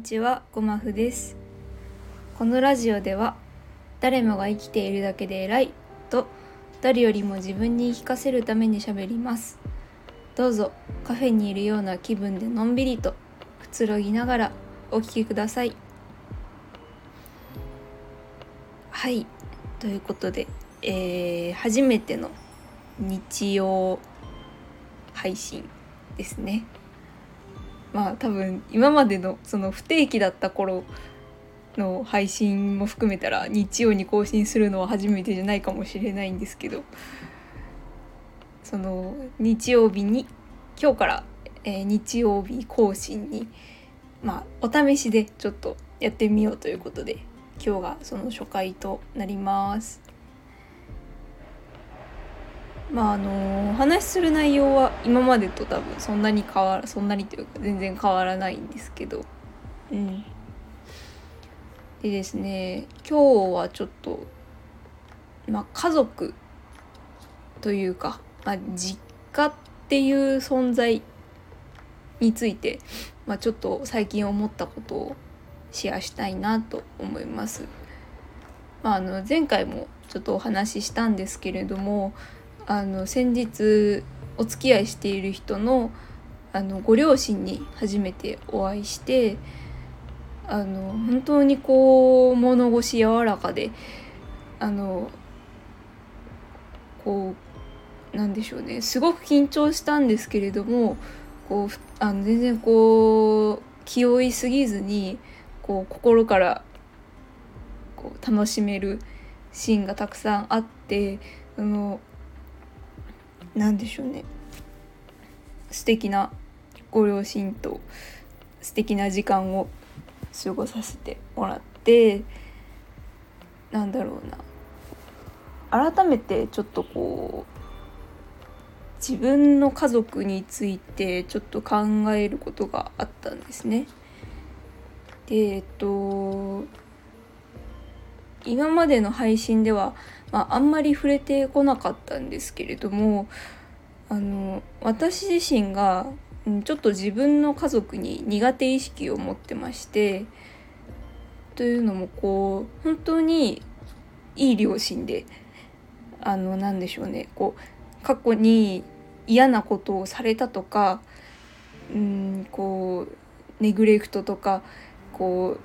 にちは、ごまふです。このラジオでは、誰もが生きているだけで偉いと誰よりも自分に言い聞かせるために喋ります。どうぞカフェにいるような気分でのんびりとくつろぎながらお聞きください。はい、ということで、初めての日曜配信ですね。まあ多分今までのその不定期だった頃の配信も含めたら日曜に更新するのは初めてじゃないかもしれないんですけど、その日曜日に今日から、日曜日更新に、お試しでちょっとやってみようということで、今日がその初回となります。お話しする内容は今までと多分全然変わらないんですけど、でですね、今日はちょっと、家族というか、実家っていう存在について、ちょっと最近思ったことをシェアしたいなと思います。前回もちょっとお話ししたんですけれども、先日お付き合いしている人の、ご両親に初めてお会いして、本当にこう物腰柔らかで、こうなんでしょうね、すごく緊張したんですけれども、こう全然こう気負いすぎずに、こう心からこう楽しめるシーンがたくさんあって、なんでしょうね、素敵なご両親と素敵な時間を過ごさせてもらって、改めてちょっとこう自分の家族についてちょっと考えることがあったんですね。で、今までの配信では、あんまり触れてこなかったんですけれども、私自身がちょっと自分の家族に苦手意識を持ってまして、というのもこう本当にいい両親で、こう過去に嫌なことをされたとか、こうネグレクトとか、こう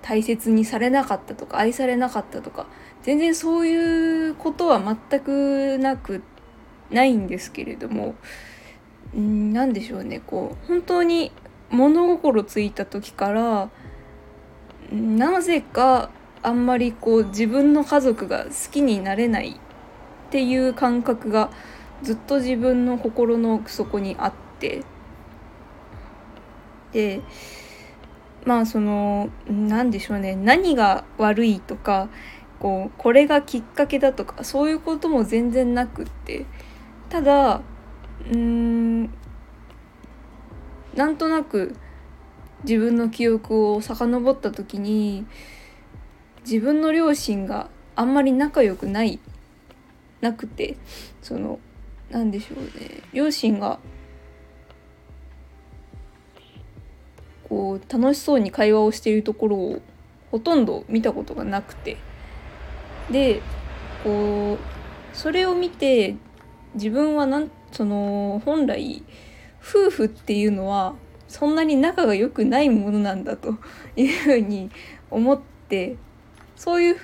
大切にされなかったとか愛されなかったとか、全然そういうことは全くないんですけれども、こう本当に物心ついた時からなぜかあんまりこう自分の家族が好きになれないっていう感覚がずっと自分の心の奥底にあって、で何が悪いとか、これがきっかけだとか、そういうことも全然なくって、ただなんとなく自分の記憶を遡った時に、自分の両親があんまり仲良くなくて、両親がこう楽しそうに会話をしているところをほとんど見たことがなくて、でこうそれを見て、自分は本来夫婦っていうのはそんなに仲が良くないものなんだというふうに思って、そういう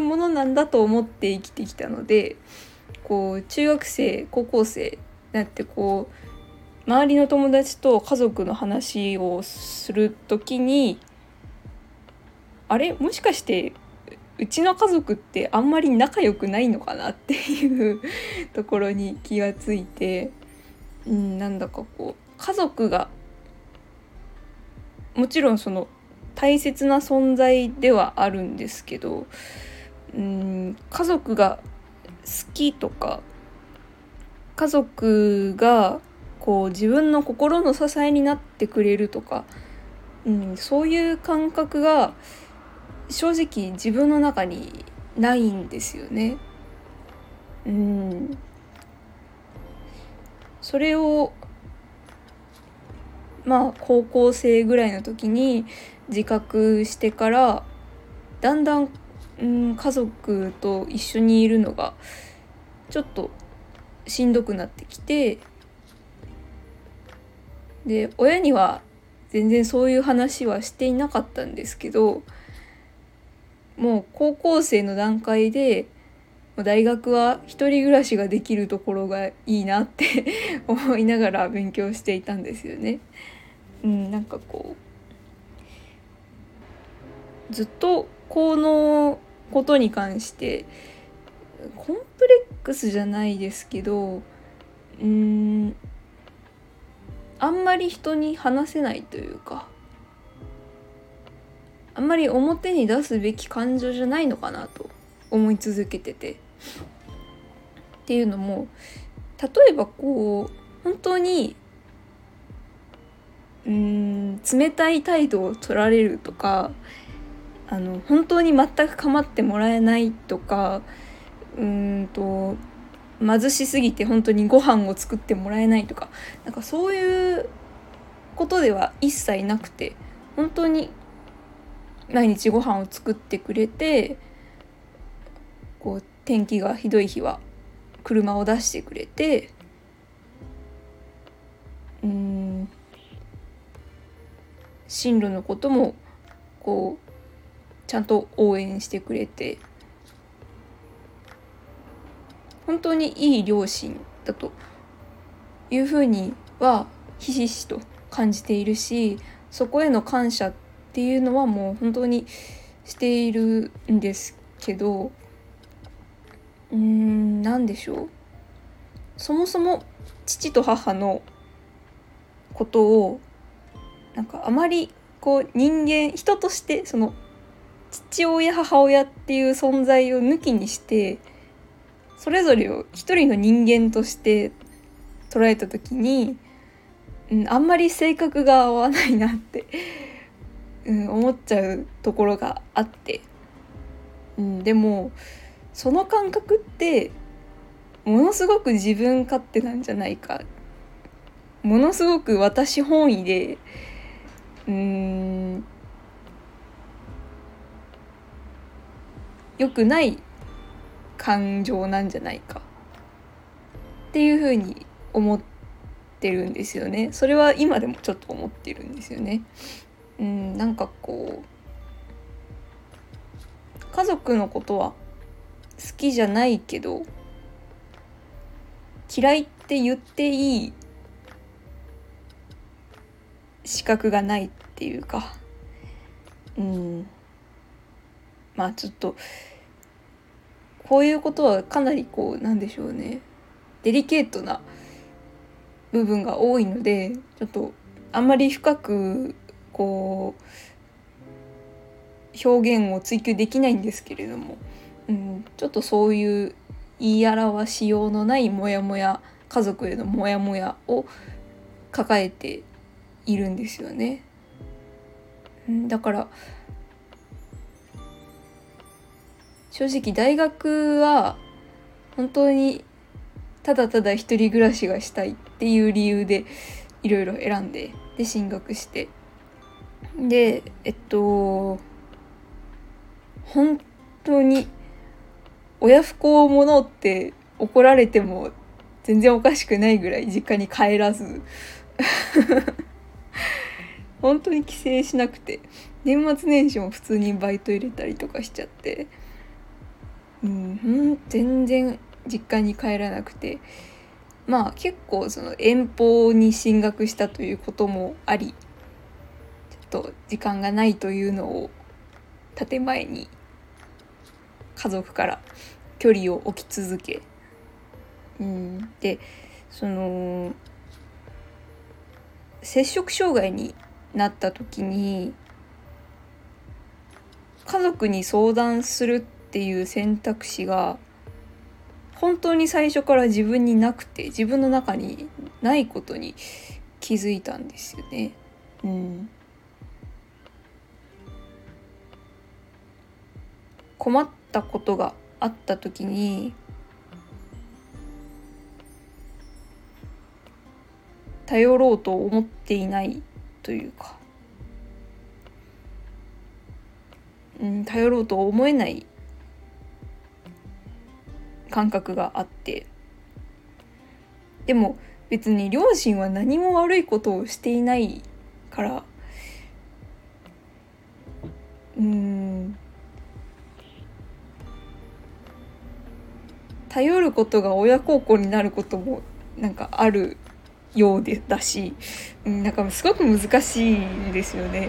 ものなんだと思って生きてきたので、こう中学生高校生になって、こう周りの友達と家族の話をするときに、もしかしてうちの家族ってあんまり仲良くないのかなっていうところに気がついて、家族がもちろんその大切な存在ではあるんですけど、家族が好きとか、家族がこう自分の心の支えになってくれるとか、そういう感覚が正直自分の中にないんですよね。それを、まあ高校生ぐらいの時に自覚してから、だんだん、家族と一緒にいるのがちょっとしんどくなってきて、で親には全然そういう話はしていなかったんですけど、もう高校生の段階で大学は一人暮らしができるところがいいなって思いながら勉強していたんですよね。なんかこうずっとこのことに関してコンプレックスじゃないですけど、あんまり人に話せないというか、あんまり表に出すべき感情じゃないのかなと思い続けてて、っていうのも例えばこう本当に冷たい態度を取られるとか、本当に全く構ってもらえないとか、貧しすぎて本当にご飯を作ってもらえないとか、なんかそういうことでは一切なくて、本当に毎日ご飯を作ってくれて、こう天気がひどい日は車を出してくれて、進路のこともこうちゃんと応援してくれて、本当にいい両親だというふうにはひしひしと感じているし、そこへの感謝っていうのはもう本当にしているんですけど、なんでしょう、そもそも父と母のことをなんかあまりこう人として、その父親母親っていう存在を抜きにして、それぞれを一人の人間として捉えた時に、あんまり性格が合わないなって思っちゃうところがあって、でもその感覚ってものすごく自分勝手なんじゃないか、ものすごく私本位で、良くない感情なんじゃないかっていうふうに思ってるんですよね。それは今でもちょっと思ってるんですよね。なんかこう家族のことは好きじゃないけど嫌いって言っていい資格がないっていうか、まあちょっとこういうことはかなりこうなんでしょうね、デリケートな部分が多いので、ちょっとあんまり深くこう表現を追求できないんですけれども、ちょっとそういう言い表しようのないモヤモヤ、家族へのモヤモヤを抱えているんですよね。だから正直大学は本当にただただ一人暮らしがしたいっていう理由でいろいろ選んで、で進学して、で本当に親不孝者って怒られても全然おかしくないぐらい実家に帰らず本当に帰省しなくて、年末年始も普通にバイト入れたりとかしちゃって、全然実家に帰らなくて、まあ結構その遠方に進学したということもあり、ちょっと時間がないというのを建前に家族から距離を置き続け、でその摂食障害になった時に家族に相談するっていう選択肢が本当に最初から自分になくて、自分の中にないことに気づいたんですよね。困ったことがあった時に頼ろうと思っていないというか、頼ろうと思えない感覚があって、でも別に両親は何も悪いことをしていないから、頼ることが親孝行になることもなんかあるようでだし、なんかすごく難しいんですよね。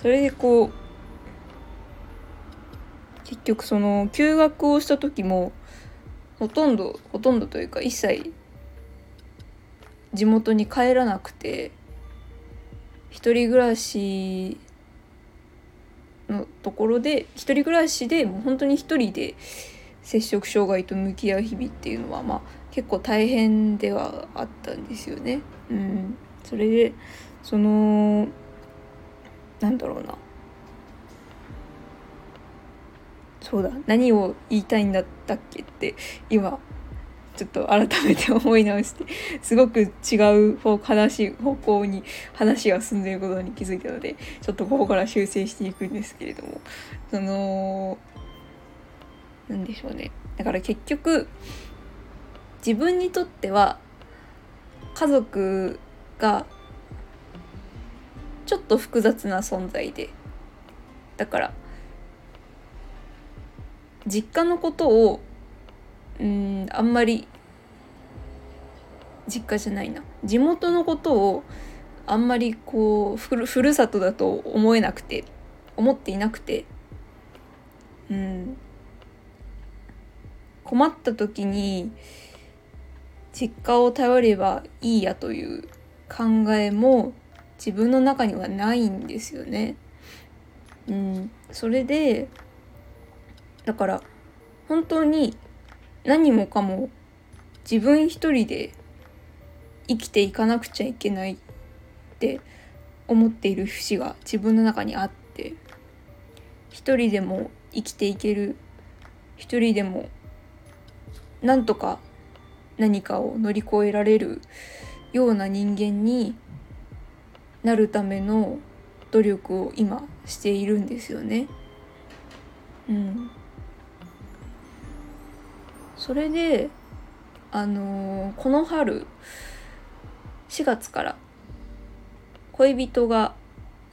それでこう結局その休学をした時もほとんどというか一切地元に帰らなくて、一人暮らしのところで一人暮らしでもう本当に一人で摂食障害と向き合う日々っていうのは、まあ結構大変ではあったんですよね。それでそのなんだろうな、そうだ、何を言いたいんだったっけって今ちょっと改めて思い直して、すごく違う方向に話が進んでいることに気づいたので、ちょっとここから修正していくんですけれども、そのなんでしょうね、だから結局自分にとっては家族がちょっと複雑な存在で、だから実家のことをあんまり実家じゃないな地元のことをあんまりこうふるさとだと思っていなくて、困った時に実家を頼ればいいやという考えも自分の中にはないんですよね。それでだから本当に何もかも自分一人で生きていかなくちゃいけないって思っている節が自分の中にあって、一人でも生きていける、一人でもなんとか何かを乗り越えられるような人間になるための努力を今しているんですよね。それでこの春4月から恋人が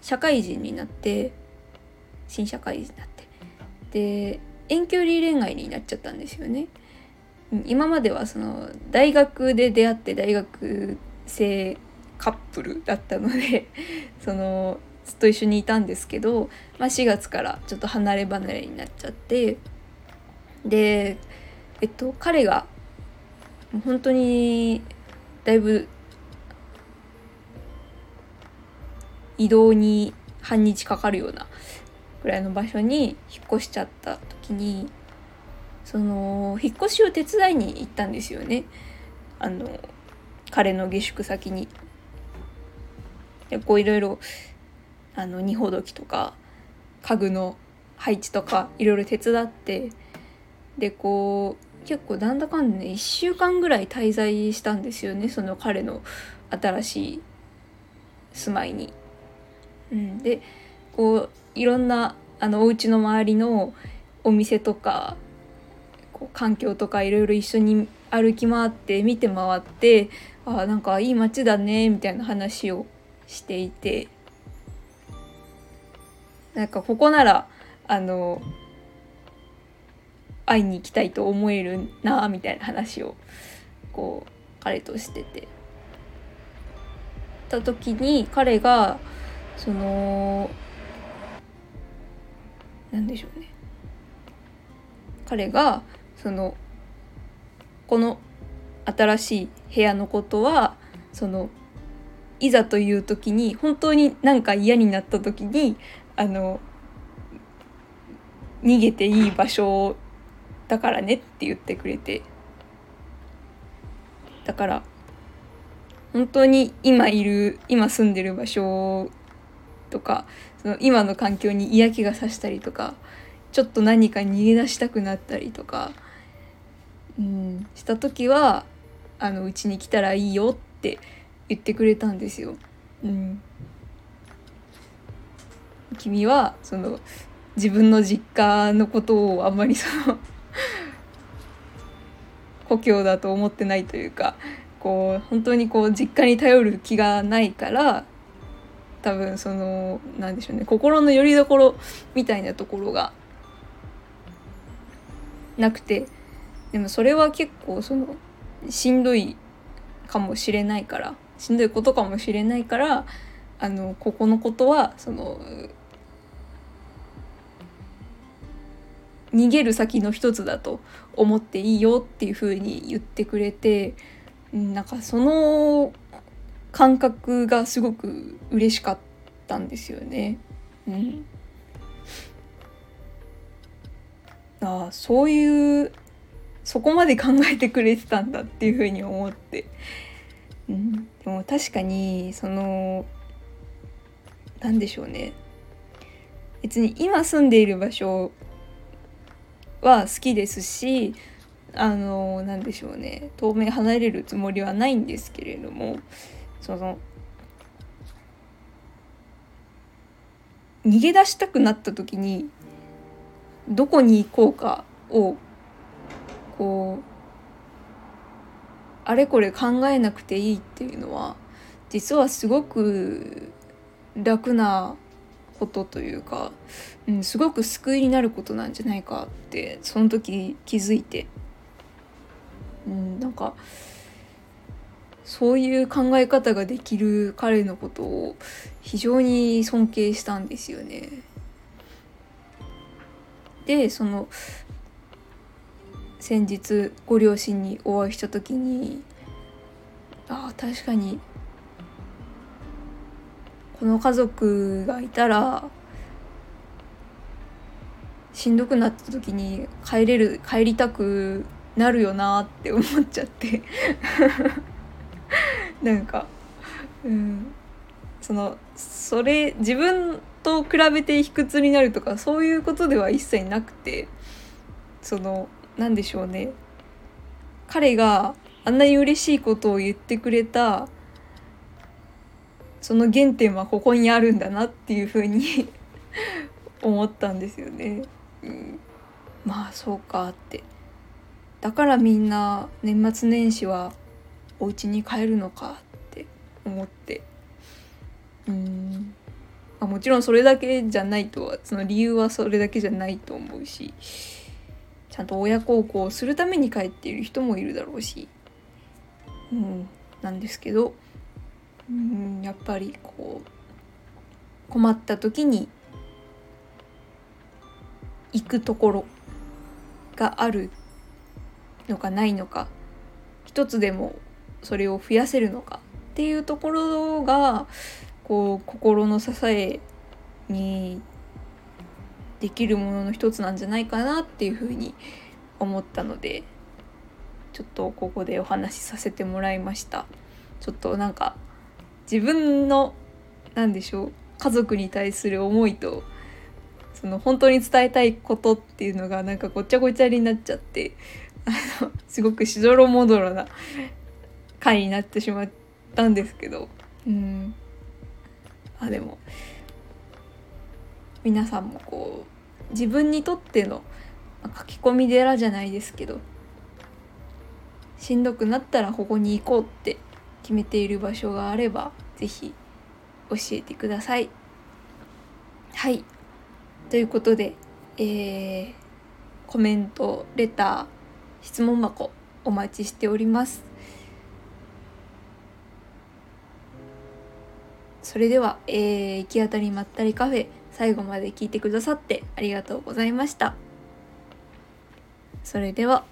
社会人になって、新社会人になって、で遠距離恋愛になっちゃったんですよね。今まではその大学で出会って大学生カップルだったのでそのずっと一緒にいたんですけど、4月からちょっと離れ離れになっちゃって、で彼が本当にだいぶ移動に半日かかるようなくらいの場所に引っ越しちゃった時に、その引っ越しを手伝いに行ったんですよね、彼の下宿先に。でこういろいろ荷ほどきとか家具の配置とかいろいろ手伝って、でこう結構なんだかんだね1週間ぐらい滞在したんですよね、その彼の新しい住まいに。でこういろんなお家の周りのお店とかこう環境とかいろいろ一緒に歩き回って見て回って、あ、なんかいい街だねみたいな話をしていて、なんかここなら会いに行きたいと思えるなみたいな話をこう彼としててた時に、彼がそのなんでしょうね、彼がそのこの新しい部屋のことはそのいざという時に本当になんか嫌になった時に逃げていい場所だからねって言ってくれて、だから本当に今住んでる場所とかその今の環境に嫌気がさしたりとか、ちょっと何か逃げ出したくなったりとか、した時はうちに来たらいいよって言ってくれたんですよ、うん、君はその自分の実家のことをあんまりその故郷だと思ってないというか、こう本当にこう実家に頼る気がないから、多分そのなんでしょうね、心の拠り所みたいなところがなくて、でもそれは結構そのしんどいかもしれないから、しんどいことかもしれないから、ここのことはその逃げる先の一つだと思っていいよっていう風に言ってくれて、なんかその感覚がすごく嬉しかったんですよね、うん、ああそういうそこまで考えてくれてたんだっていう風に思って、うん、でも確かにそのなんでしょうね、別に今住んでいる場所は好きですし、なんでしょうね、当面離れるつもりはないんですけれども、その逃げ出したくなった時にどこに行こうかをこうあれこれ考えなくていいっていうのは実はすごく楽なことというか、うん、すごく救いになることなんじゃないかってその時気づいて、うん、なんかそういう考え方ができる彼のことを非常に尊敬したんですよね。でその先日ご両親にお会いした時に、ああ確かにこの家族がいたらしんどくなった時に帰りたくなるよなって思っちゃってなんか、うん、それ自分と比べて卑屈になるとかそういうことでは一切なくて、そのなんでしょうね、彼があんなに嬉しいことを言ってくれたその原点はここにあるんだなっていうふうに思ったんですよね、うん、まあそうかって、だからみんな年末年始はお家に帰るのかって思って、まあ、もちろんそれだけじゃないとは、その理由はそれだけじゃないと思うし、ちゃんと親孝行をするために帰っている人もいるだろうし、うん、なんですけど、うん、やっぱりこう困った時に行くところがあるのかないのか、一つでもそれを増やせるのかっていうところがこう心の支えにできるものの一つなんじゃないかなっていうふうに思ったので、ちょっとここでお話しさせてもらいました。ちょっとなんか自分のなんでしょう、家族に対する思いとその本当に伝えたいことっていうのがなんかごちゃごちゃになっちゃって、すごくしどろもどろな回になってしまったんですけど、でも皆さんもこう自分にとっての書き込み寺じゃないですけど、しんどくなったらここに行こうって決めている場所があればぜひ教えてください。はい、ということで、コメント、レター、質問箱お待ちしております。それでは、行き当たりまったりカフェ、最後まで聞いてくださってありがとうございました。それでは。